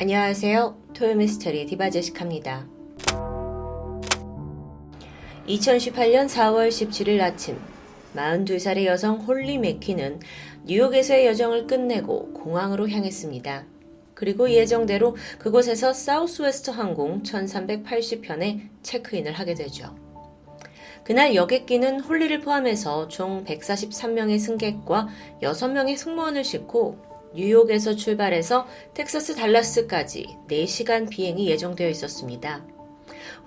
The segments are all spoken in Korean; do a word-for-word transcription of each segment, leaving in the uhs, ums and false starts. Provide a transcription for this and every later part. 안녕하세요. 토요미스테리 디바제시카입니다. 이천십팔년 사월 십칠일 아침, 마흔두 살의 여성 홀리 맥키는 뉴욕에서의 여정을 끝내고 공항으로 향했습니다. 그리고 예정대로 그곳에서 사우스웨스트 항공 천삼백팔십 편에 체크인을 하게 되죠. 그날 여객기는 홀리를 포함해서 총 백사십삼 명의 승객과 여섯 명의 승무원을 싣고 뉴욕에서 출발해서 텍사스 달라스까지 네 시간 비행이 예정되어 있었습니다.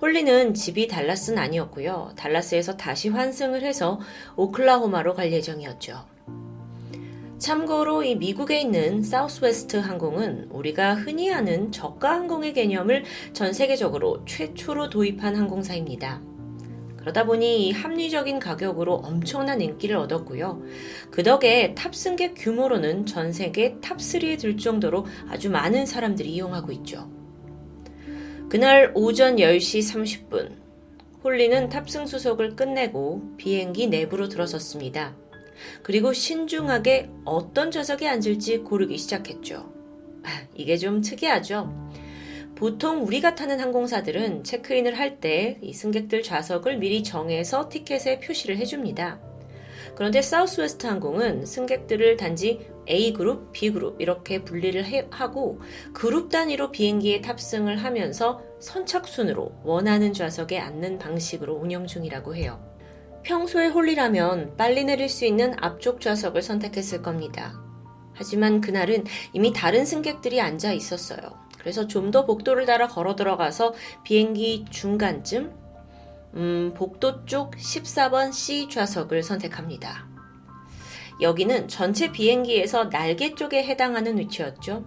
홀리는 집이 달라스는 아니었고요. 달라스에서 다시 환승을 해서 오클라호마로 갈 예정이었죠. 참고로 이 미국에 있는 사우스웨스트 항공은 우리가 흔히 아는 저가 항공의 개념을 전 세계적으로 최초로 도입한 항공사입니다. 그러다 보니 이 합리적인 가격으로 엄청난 인기를 얻었고요. 그 덕에 탑승객 규모로는 전 세계 탑삼에 들 정도로 아주 많은 사람들이 이용하고 있죠. 그날 오전 열 시 삼십 분, 홀리는 탑승 수속을 끝내고 비행기 내부로 들어섰습니다. 그리고 신중하게 어떤 좌석에 앉을지 고르기 시작했죠. 이게 좀 특이하죠? 보통 우리가 타는 항공사들은 체크인을 할 때 이 승객들 좌석을 미리 정해서 티켓에 표시를 해줍니다. 그런데 사우스웨스트 항공은 승객들을 단지 A그룹, B그룹 이렇게 분리를 해, 하고 그룹 단위로 비행기에 탑승을 하면서 선착순으로 원하는 좌석에 앉는 방식으로 운영 중이라고 해요. 평소에 홀리라면 빨리 내릴 수 있는 앞쪽 좌석을 선택했을 겁니다. 하지만 그날은 이미 다른 승객들이 앉아 있었어요. 그래서 좀 더 복도를 따라 걸어 들어가서 비행기 중간쯤 음, 복도 쪽 십사 번 씨 좌석을 선택합니다. 여기는 전체 비행기에서 날개 쪽에 해당하는 위치였죠.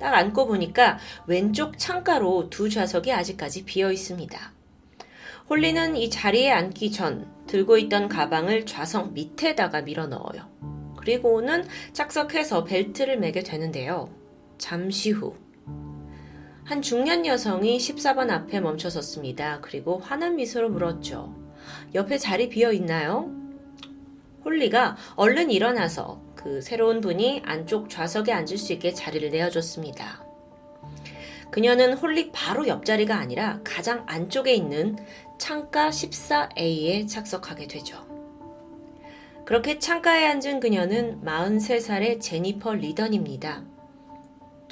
딱 앉고 보니까 왼쪽 창가로 두 좌석이 아직까지 비어 있습니다. 홀리는 이 자리에 앉기 전 들고 있던 가방을 좌석 밑에다가 밀어 넣어요. 그리고는 착석해서 벨트를 매게 되는데요. 잠시 후 한 중년 여성이 십사 번 앞에 멈춰 섰습니다. 그리고 환한 미소로 물었죠. 옆에 자리 비어 있나요? 홀리가 얼른 일어나서 그 새로운 분이 안쪽 좌석에 앉을 수 있게 자리를 내어줬습니다. 그녀는 홀리 바로 옆자리가 아니라 가장 안쪽에 있는 창가 십사 에이에 착석하게 되죠. 그렇게 창가에 앉은 그녀는 마흔세 살의 제니퍼 리던입니다.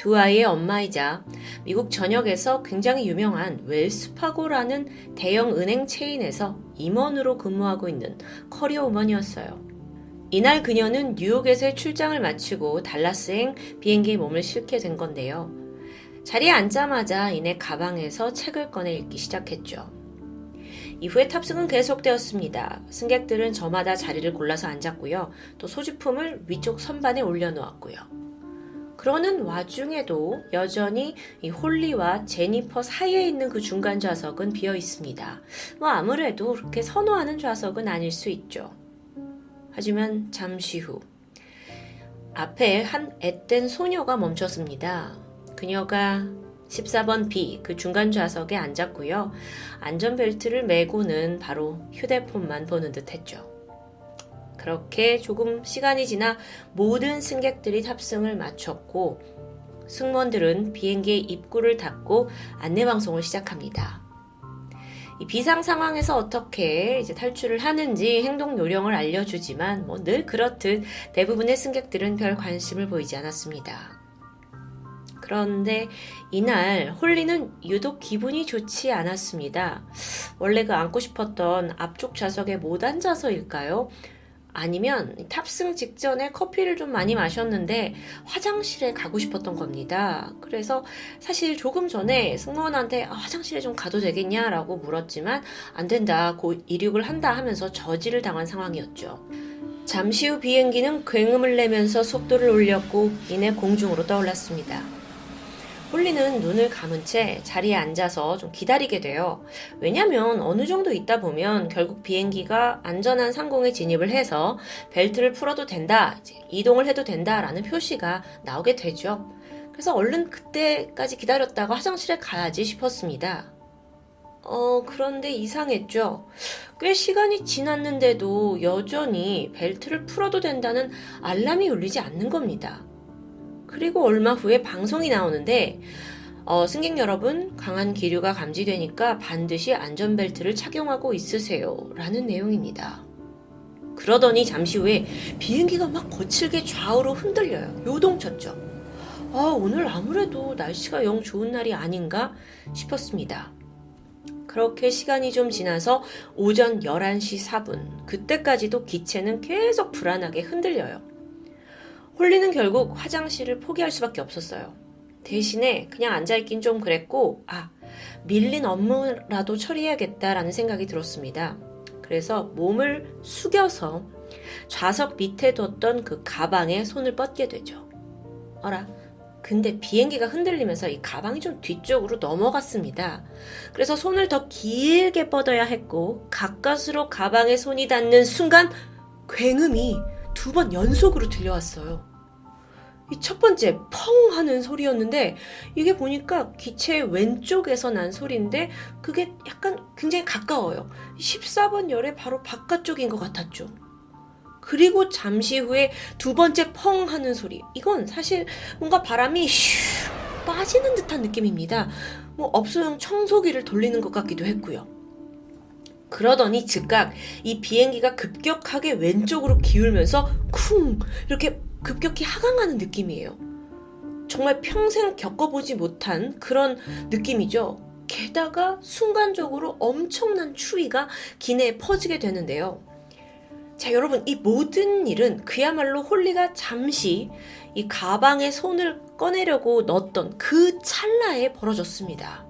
두 아이의 엄마이자 미국 전역에서 굉장히 유명한 웰스파고라는 대형 은행 체인에서 임원으로 근무하고 있는 커리어우먼이었어요. 이날 그녀는 뉴욕에서의 출장을 마치고 달라스행 비행기에 몸을 싣게 된 건데요. 자리에 앉자마자 이내 가방에서 책을 꺼내 읽기 시작했죠. 이후에 탑승은 계속되었습니다. 승객들은 저마다 자리를 골라서 앉았고요. 또 소지품을 위쪽 선반에 올려놓았고요. 그러는 와중에도 여전히 이 홀리와 제니퍼 사이에 있는 그 중간 좌석은 비어 있습니다. 뭐 아무래도 그렇게 선호하는 좌석은 아닐 수 있죠. 하지만 잠시 후 앞에 한 앳된 소녀가 멈췄습니다. 그녀가 십사 번 B 그 중간 좌석에 앉았고요. 안전벨트를 매고는 바로 휴대폰만 보는 듯 했죠. 그렇게 조금 시간이 지나 모든 승객들이 탑승을 마쳤고 승무원들은 비행기의 입구를 닫고 안내방송을 시작합니다. 이 비상 상황에서 어떻게 이제 탈출을 하는지 행동 요령을 알려주지만 뭐 늘 그렇듯 대부분의 승객들은 별 관심을 보이지 않았습니다. 그런데 이날 홀리는 유독 기분이 좋지 않았습니다. 원래 그 앉고 싶었던 앞쪽 좌석에 못 앉아서일까요? 아니면 탑승 직전에 커피를 좀 많이 마셨는데 화장실에 가고 싶었던 겁니다. 그래서 사실 조금 전에 승무원한테 아, 화장실에 좀 가도 되겠냐라고 물었지만 안 된다, 곧 이륙을 한다 하면서 저지를 당한 상황이었죠. 잠시 후 비행기는 굉음을 내면서 속도를 올렸고 이내 공중으로 떠올랐습니다. 홀리는 눈을 감은 채 자리에 앉아서 좀 기다리게 돼요. 왜냐면 어느 정도 있다 보면 결국 비행기가 안전한 상공에 진입을 해서 벨트를 풀어도 된다, 이동을 해도 된다라는 표시가 나오게 되죠. 그래서 얼른 그때까지 기다렸다가 화장실에 가야지 싶었습니다. 어, 그런데 이상했죠. 꽤 시간이 지났는데도 여전히 벨트를 풀어도 된다는 알람이 울리지 않는 겁니다. 그리고 얼마 후에 방송이 나오는데 어, 승객 여러분, 강한 기류가 감지되니까 반드시 안전벨트를 착용하고 있으세요 라는 내용입니다. 그러더니 잠시 후에 비행기가 막 거칠게 좌우로 흔들려요. 요동쳤죠. 아, 오늘 아무래도 날씨가 영 좋은 날이 아닌가 싶었습니다. 그렇게 시간이 좀 지나서 오전 열한 시 사 분, 그때까지도 기체는 계속 불안하게 흔들려요. 홀리는 결국 화장실을 포기할 수밖에 없었어요. 대신에 그냥 앉아있긴 좀 그랬고, 아, 밀린 업무라도 처리해야겠다라는 생각이 들었습니다. 그래서 몸을 숙여서 좌석 밑에 뒀던 그 가방에 손을 뻗게 되죠. 어라, 근데 비행기가 흔들리면서 이 가방이 좀 뒤쪽으로 넘어갔습니다. 그래서 손을 더 길게 뻗어야 했고, 가까스로 가방에 손이 닿는 순간 굉음이 두 번 연속으로 들려왔어요. 이 첫 번째 펑 하는 소리였는데, 이게 보니까 기체의 왼쪽에서 난 소리인데 그게 약간 굉장히 가까워요. 십사 번 열의 바로 바깥쪽인 것 같았죠. 그리고 잠시 후에 두 번째 펑 하는 소리. 이건 사실 뭔가 바람이 슉 빠지는 듯한 느낌입니다. 뭐 업소용 청소기를 돌리는 것 같기도 했고요. 그러더니 즉각 이 비행기가 급격하게 왼쪽으로 기울면서 쿵 이렇게 급격히 하강하는 느낌이에요. 정말 평생 겪어보지 못한 그런 느낌이죠. 게다가 순간적으로 엄청난 추위가 기내에 퍼지게 되는데요. 자, 여러분, 이 모든 일은 그야말로 홀리가 잠시 이 가방에 손을 꺼내려고 넣었던 그 찰나에 벌어졌습니다.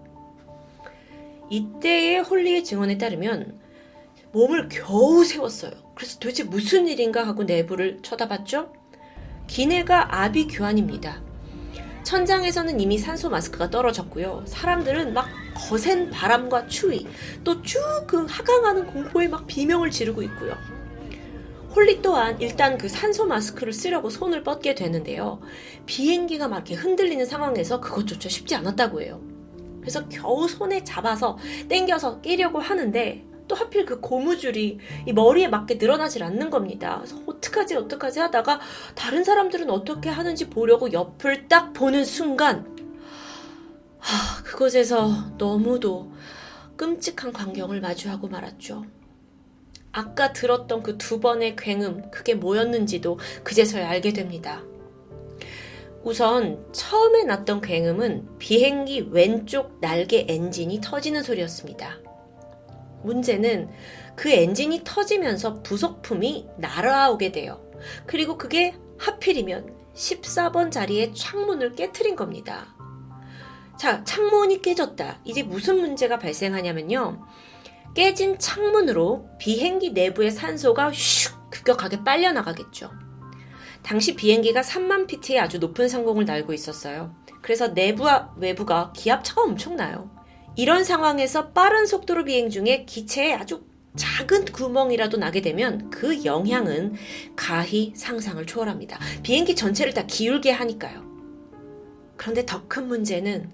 이때의 홀리의 증언에 따르면 몸을 겨우 세웠어요. 그래서 도대체 무슨 일인가 하고 내부를 쳐다봤죠. 기내가 아비 교환입니다. 천장에서는 이미 산소 마스크가 떨어졌고요. 사람들은 막 거센 바람과 추위, 또 쭉 그 하강하는 공포에 막 비명을 지르고 있고요. 홀리 또한 일단 그 산소 마스크를 쓰려고 손을 뻗게 되는데요. 비행기가 막 이렇게 흔들리는 상황에서 그것조차 쉽지 않았다고 해요. 그래서 겨우 손에 잡아서 당겨서 끼려고 하는데 또 하필 그 고무줄이 이 머리에 맞게 늘어나질 않는 겁니다. 그래서 어떡하지 어떡하지 하다가 다른 사람들은 어떻게 하는지 보려고 옆을 딱 보는 순간, 하, 그곳에서 너무도 끔찍한 광경을 마주하고 말았죠. 아까 들었던 그 두 번의 굉음, 그게 뭐였는지도 그제서야 알게 됩니다. 우선 처음에 났던 굉음은 비행기 왼쪽 날개 엔진이 터지는 소리였습니다. 문제는 그 엔진이 터지면서 부속품이 날아오게 돼요. 그리고 그게 하필이면 십사 번 자리의 창문을 깨트린 겁니다. 자, 창문이 깨졌다. 이제 무슨 문제가 발생하냐면요. 깨진 창문으로 비행기 내부의 산소가 슉 급격하게 빨려나가겠죠. 당시 비행기가 삼만 피트의 아주 높은 상공을 날고 있었어요. 그래서 내부와 외부가 기압차가 엄청나요. 이런 상황에서 빠른 속도로 비행 중에 기체에 아주 작은 구멍이라도 나게 되면 그 영향은 가히 상상을 초월합니다. 비행기 전체를 다 기울게 하니까요. 그런데 더 큰 문제는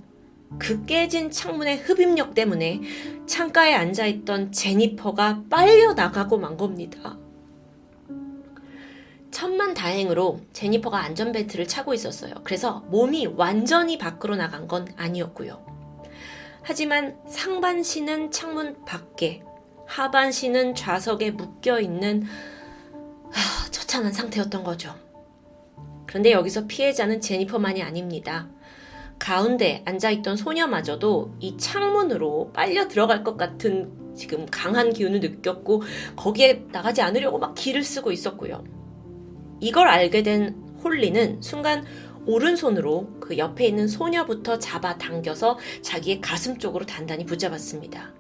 그 깨진 창문의 흡입력 때문에 창가에 앉아있던 제니퍼가 빨려나가고 만 겁니다. 천만다행으로 제니퍼가 안전벨트를 차고 있었어요. 그래서 몸이 완전히 밖으로 나간 건 아니었고요. 하지만 상반신은 창문 밖에, 하반신은 좌석에 묶여있는 하, 처참한 상태였던 거죠. 그런데 여기서 피해자는 제니퍼만이 아닙니다. 가운데 앉아있던 소녀마저도 이 창문으로 빨려 들어갈 것 같은 지금 강한 기운을 느꼈고, 거기에 나가지 않으려고 막 기를 쓰고 있었고요. 이걸 알게 된 홀리는 순간 오른손으로 그 옆에 있는 소녀부터 잡아당겨서 자기의 가슴 쪽으로 단단히 붙잡았습니다.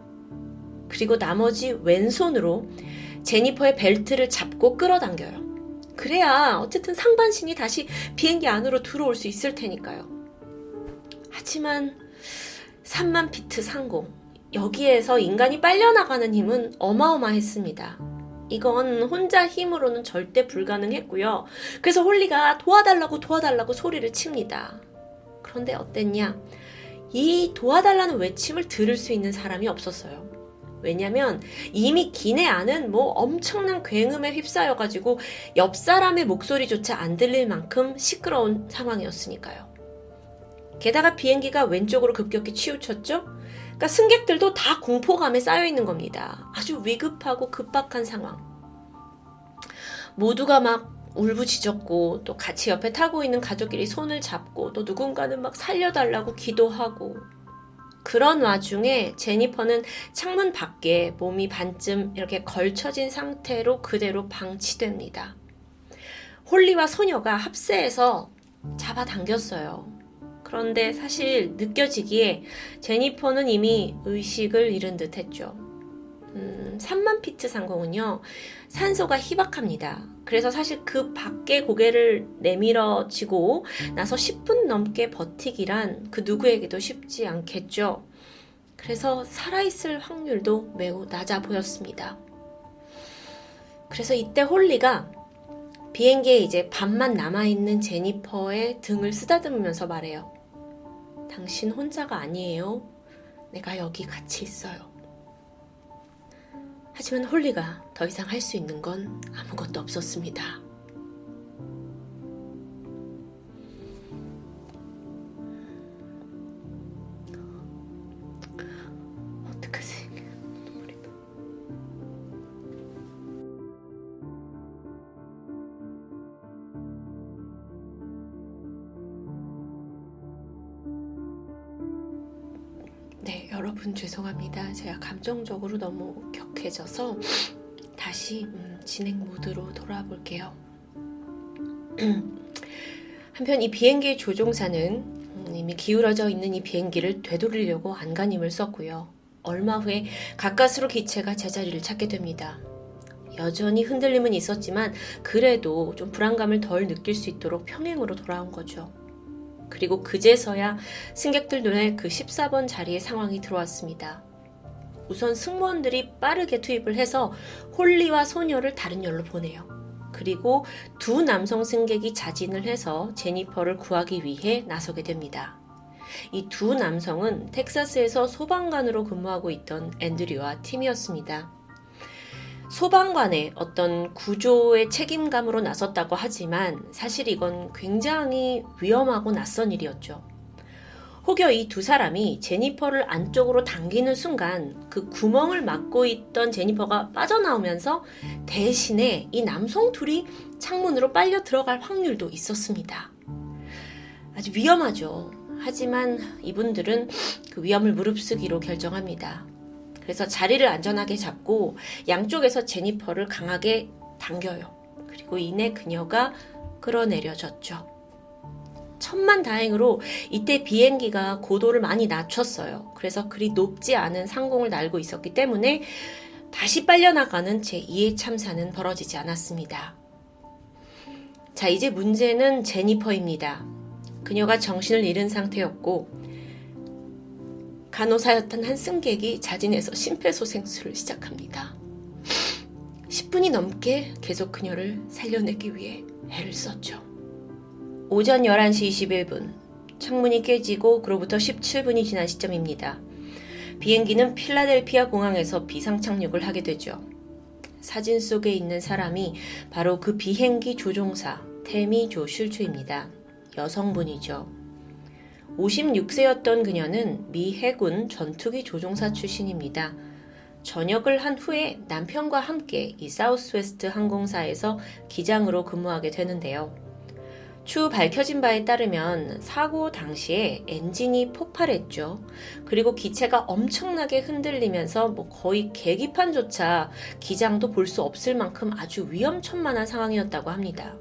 그리고 나머지 왼손으로 제니퍼의 벨트를 잡고 끌어당겨요. 그래야 어쨌든 상반신이 다시 비행기 안으로 들어올 수 있을 테니까요. 하지만 삼만 피트 상공, 여기에서 인간이 빨려나가는 힘은 어마어마했습니다. 이건 혼자 힘으로는 절대 불가능했고요. 그래서 홀리가 도와달라고 도와달라고 소리를 칩니다. 그런데 어땠냐? 이 도와달라는 외침을 들을 수 있는 사람이 없었어요. 왜냐면 이미 기내 안은 뭐 엄청난 굉음에 휩싸여가지고 옆 사람의 목소리조차 안 들릴 만큼 시끄러운 상황이었으니까요. 게다가 비행기가 왼쪽으로 급격히 치우쳤죠? 그러니까 승객들도 다 공포감에 쌓여있는 겁니다. 아주 위급하고 급박한 상황. 모두가 막 울부짖었고 또 같이 옆에 타고 있는 가족끼리 손을 잡고 또 누군가는 막 살려달라고 기도하고 그런 와중에 제니퍼는 창문 밖에 몸이 반쯤 이렇게 걸쳐진 상태로 그대로 방치됩니다. 홀리와 소녀가 합세해서 잡아당겼어요. 그런데 사실 느껴지기에 제니퍼는 이미 의식을 잃은 듯 했죠. 음, 삼만 피트 상공은요, 산소가 희박합니다. 그래서 사실 그 밖에 고개를 내밀어 지고 나서 십 분 넘게 버티기란 그 누구에게도 쉽지 않겠죠. 그래서 살아있을 확률도 매우 낮아 보였습니다. 그래서 이때 홀리가 비행기에 이제 반만 남아있는 제니퍼의 등을 쓰다듬으면서 말해요. 당신 혼자가 아니에요. 내가 여기 같이 있어요. 하지만 홀리가 더 이상 할 수 있는 건 아무것도 없었습니다. 어떡하지? 네, 여러분 죄송합니다. 제가 감정적으로 너무 격 해져서 다시 음, 진행 모드로 돌아볼게요. 한편 이 비행기의 조종사는 이미 기울어져 있는 이 비행기를 되돌리려고 안간힘을 썼고요. 얼마 후에 가까스로 기체가 제자리를 찾게 됩니다. 여전히 흔들림은 있었지만 그래도 좀 불안감을 덜 느낄 수 있도록 평행으로 돌아온 거죠. 그리고 그제서야 승객들 눈에 그 십사 번 자리의 상황이 들어왔습니다. 우선 승무원들이 빠르게 투입을 해서 홀리와 소녀를 다른 열로 보내요. 그리고 두 남성 승객이 자진을 해서 제니퍼를 구하기 위해 나서게 됩니다. 이 두 남성은 텍사스에서 소방관으로 근무하고 있던 앤드류와 팀이었습니다. 소방관의 어떤 구조의 책임감으로 나섰다고 하지만 사실 이건 굉장히 위험하고 낯선 일이었죠. 혹여 이 두 사람이 제니퍼를 안쪽으로 당기는 순간 그 구멍을 막고 있던 제니퍼가 빠져나오면서 대신에 이 남성 둘이 창문으로 빨려 들어갈 확률도 있었습니다. 아주 위험하죠. 하지만 이분들은 그 위험을 무릅쓰기로 결정합니다. 그래서 자리를 안전하게 잡고 양쪽에서 제니퍼를 강하게 당겨요. 그리고 이내 그녀가 끌어내려졌죠. 천만다행으로 이때 비행기가 고도를 많이 낮췄어요. 그래서 그리 높지 않은 상공을 날고 있었기 때문에 다시 빨려나가는 제이의 참사는 벌어지지 않았습니다. 자, 이제 문제는 제니퍼입니다. 그녀가 정신을 잃은 상태였고 간호사였던 한 승객이 자진해서 심폐소생술을 시작합니다. 십 분이 넘게 계속 그녀를 살려내기 위해 애를 썼죠. 오전 열한 시 이십일 분, 창문이 깨지고 그로부터 십칠 분이 지난 시점입니다. 비행기는 필라델피아 공항에서 비상착륙을 하게 되죠. 사진 속에 있는 사람이 바로 그 비행기 조종사 테미 조 슐츠입니다. 여성분이죠. 오십육 세였던 그녀는 미 해군 전투기 조종사 출신입니다. 전역을 한 후에 남편과 함께 이 사우스웨스트 항공사에서 기장으로 근무하게 되는데요. 추후 밝혀진 바에 따르면 사고 당시에 엔진이 폭발했죠. 그리고 기체가 엄청나게 흔들리면서 뭐 거의 계기판조차 기장도 볼 수 없을 만큼 아주 위험천만한 상황이었다고 합니다.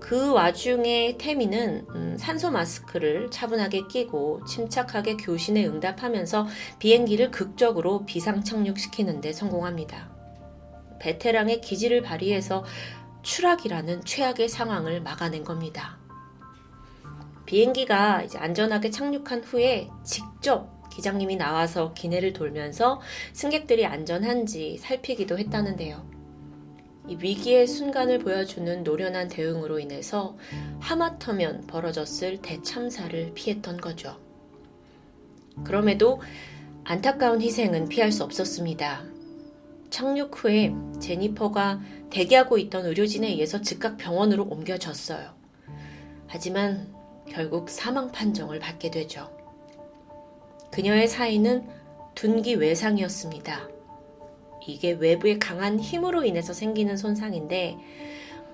그 와중에 태미는 산소 마스크를 차분하게 끼고 침착하게 교신에 응답하면서 비행기를 극적으로 비상착륙시키는 데 성공합니다. 베테랑의 기지를 발휘해서 추락이라는 최악의 상황을 막아낸 겁니다. 비행기가 이제 안전하게 착륙한 후에 직접 기장님이 나와서 기내를 돌면서 승객들이 안전한지 살피기도 했다는데요. 이 위기의 순간을 보여주는 노련한 대응으로 인해서 하마터면 벌어졌을 대참사를 피했던 거죠. 그럼에도 안타까운 희생은 피할 수 없었습니다. 착륙 후에 제니퍼가 대기하고 있던 의료진에 의해서 즉각 병원으로 옮겨졌어요. 하지만 결국 사망 판정을 받게 되죠. 그녀의 사인은 둔기 외상이었습니다. 이게 외부의 강한 힘으로 인해서 생기는 손상인데,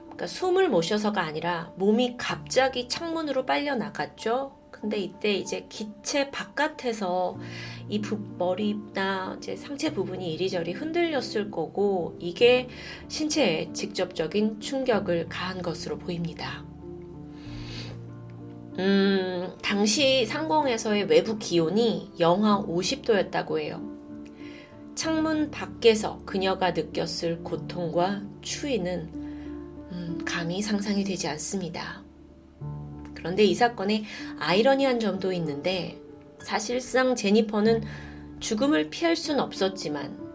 그러니까 숨을 못 쉬어서가 아니라 몸이 갑자기 창문으로 빨려 나갔죠. 근데 이때 이제 기체 바깥에서 이 머리나 이제 상체 부분이 이리저리 흔들렸을 거고, 이게 신체에 직접적인 충격을 가한 것으로 보입니다. 음, 당시 상공에서의 외부 기온이 영하 오십 도였다고 해요. 창문 밖에서 그녀가 느꼈을 고통과 추위는 음, 감히 상상이 되지 않습니다. 그런데 이 사건에 아이러니한 점도 있는데, 사실상 제니퍼는 죽음을 피할 순 없었지만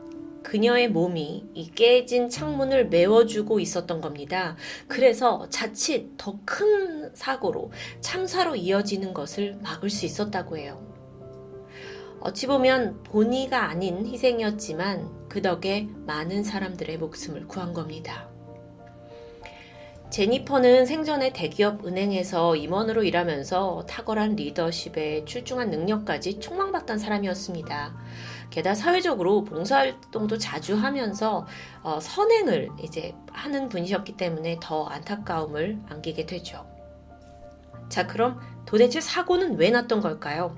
그녀의 몸이 이 깨진 창문을 메워주고 있었던 겁니다. 그래서 자칫 더 큰 사고로, 참사로 이어지는 것을 막을 수 있었다고 해요. 어찌 보면 본의가 아닌 희생이었지만 그 덕에 많은 사람들의 목숨을 구한 겁니다. 제니퍼는 생전에 대기업 은행에서 임원으로 일하면서 탁월한 리더십에 출중한 능력까지 촉망받던 사람이었습니다. 게다가 사회적으로 봉사활동도 자주 하면서 어, 선행을 이제 하는 분이셨기 때문에 더 안타까움을 안기게 되죠. 자, 그럼 도대체 사고는 왜 났던 걸까요?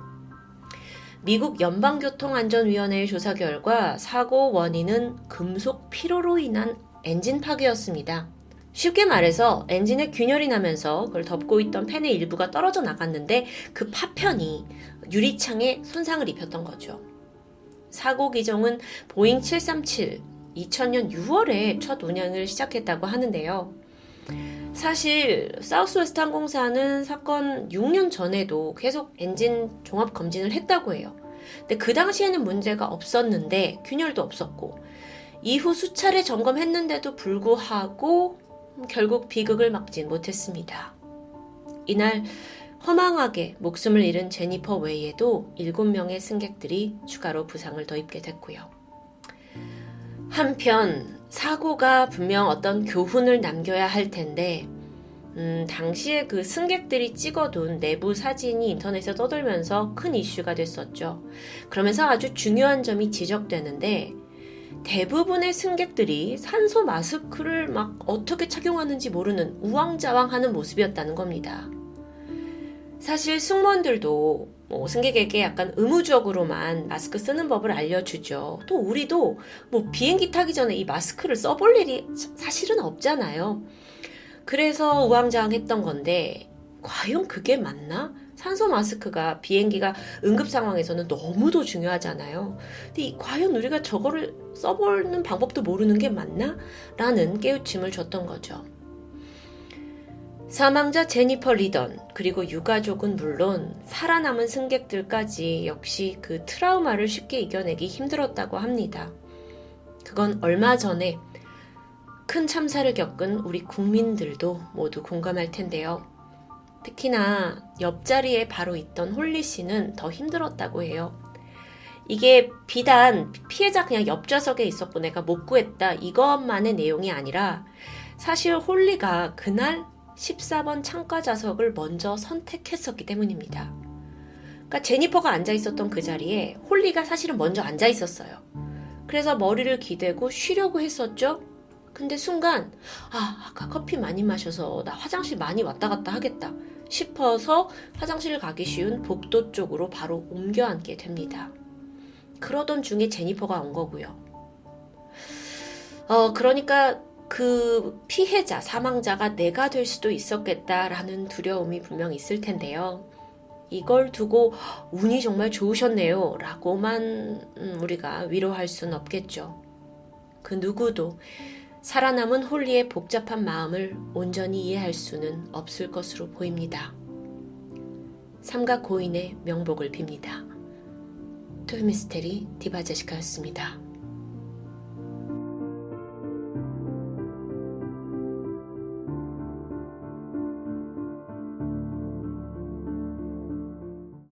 미국 연방교통안전위원회의 조사 결과 사고 원인은 금속 피로로 인한 엔진 파괴였습니다. 쉽게 말해서 엔진에 균열이 나면서 그걸 덮고 있던 팬의 일부가 떨어져 나갔는데, 그 파편이 유리창에 손상을 입혔던 거죠. 사고 기종은 보잉 칠삼칠, 이천년 유월에 첫 운영을 시작했다고 하는데요. 사실 사우스웨스트 항공사는 사건 육 년 전에도 계속 엔진 종합 검진을 했다고 해요. 근데 그 당시에는 문제가 없었는데, 균열도 없었고, 이후 수차례 점검했는데도 불구하고 결국 비극을 막진 못했습니다. 이날 허망하게 목숨을 잃은 제니퍼 외에도 일곱 명의 승객들이 추가로 부상을 더 입게 됐고요. 한편 사고가 분명 어떤 교훈을 남겨야 할 텐데, 음, 당시에 그 승객들이 찍어둔 내부 사진이 인터넷에 떠돌면서 큰 이슈가 됐었죠. 그러면서 아주 중요한 점이 지적되는데, 대부분의 승객들이 산소 마스크를 막 어떻게 착용하는지 모르는 우왕좌왕하는 모습이었다는 겁니다. 사실 승무원들도 뭐 승객에게 약간 의무적으로만 마스크 쓰는 법을 알려주죠. 또 우리도 뭐 비행기 타기 전에 이 마스크를 써볼 일이 사실은 없잖아요. 그래서 우왕좌왕했던 건데, 과연 그게 맞나? 산소 마스크가 비행기가 응급 상황에서는 너무도 중요하잖아요. 근데 과연 우리가 저거를 써보는 방법도 모르는 게 맞나? 라는 깨우침을 줬던 거죠. 사망자 제니퍼 리던, 그리고 유가족은 물론 살아남은 승객들까지 역시 그 트라우마를 쉽게 이겨내기 힘들었다고 합니다. 그건 얼마 전에 큰 참사를 겪은 우리 국민들도 모두 공감할 텐데요. 특히나 옆자리에 바로 있던 홀리 씨는 더 힘들었다고 해요. 이게 비단 피해자 그냥 옆 좌석에 있었고 내가 못 구했다 이것만의 내용이 아니라, 사실 홀리가 그날 십사 번 창가 좌석을 먼저 선택했었기 때문입니다. 그러니까 제니퍼가 앉아 있었던 그 자리에 홀리가 사실은 먼저 앉아 있었어요. 그래서 머리를 기대고 쉬려고 했었죠. 근데 순간 아, 아까 커피 많이 마셔서 나 화장실 많이 왔다 갔다 하겠다 싶어서 화장실 가기 쉬운 복도 쪽으로 바로 옮겨 앉게 됩니다. 그러던 중에 제니퍼가 온 거고요. 어, 그러니까 그 피해자, 사망자가 내가 될 수도 있었겠다라는 두려움이 분명 있을 텐데요. 이걸 두고 운이 정말 좋으셨네요 라고만 우리가 위로할 순 없겠죠. 그 누구도 살아남은 홀리의 복잡한 마음을 온전히 이해할 수는 없을 것으로 보입니다. 삼가 고인의 명복을 빕니다. 토요미스테리 디바제시카였습니다.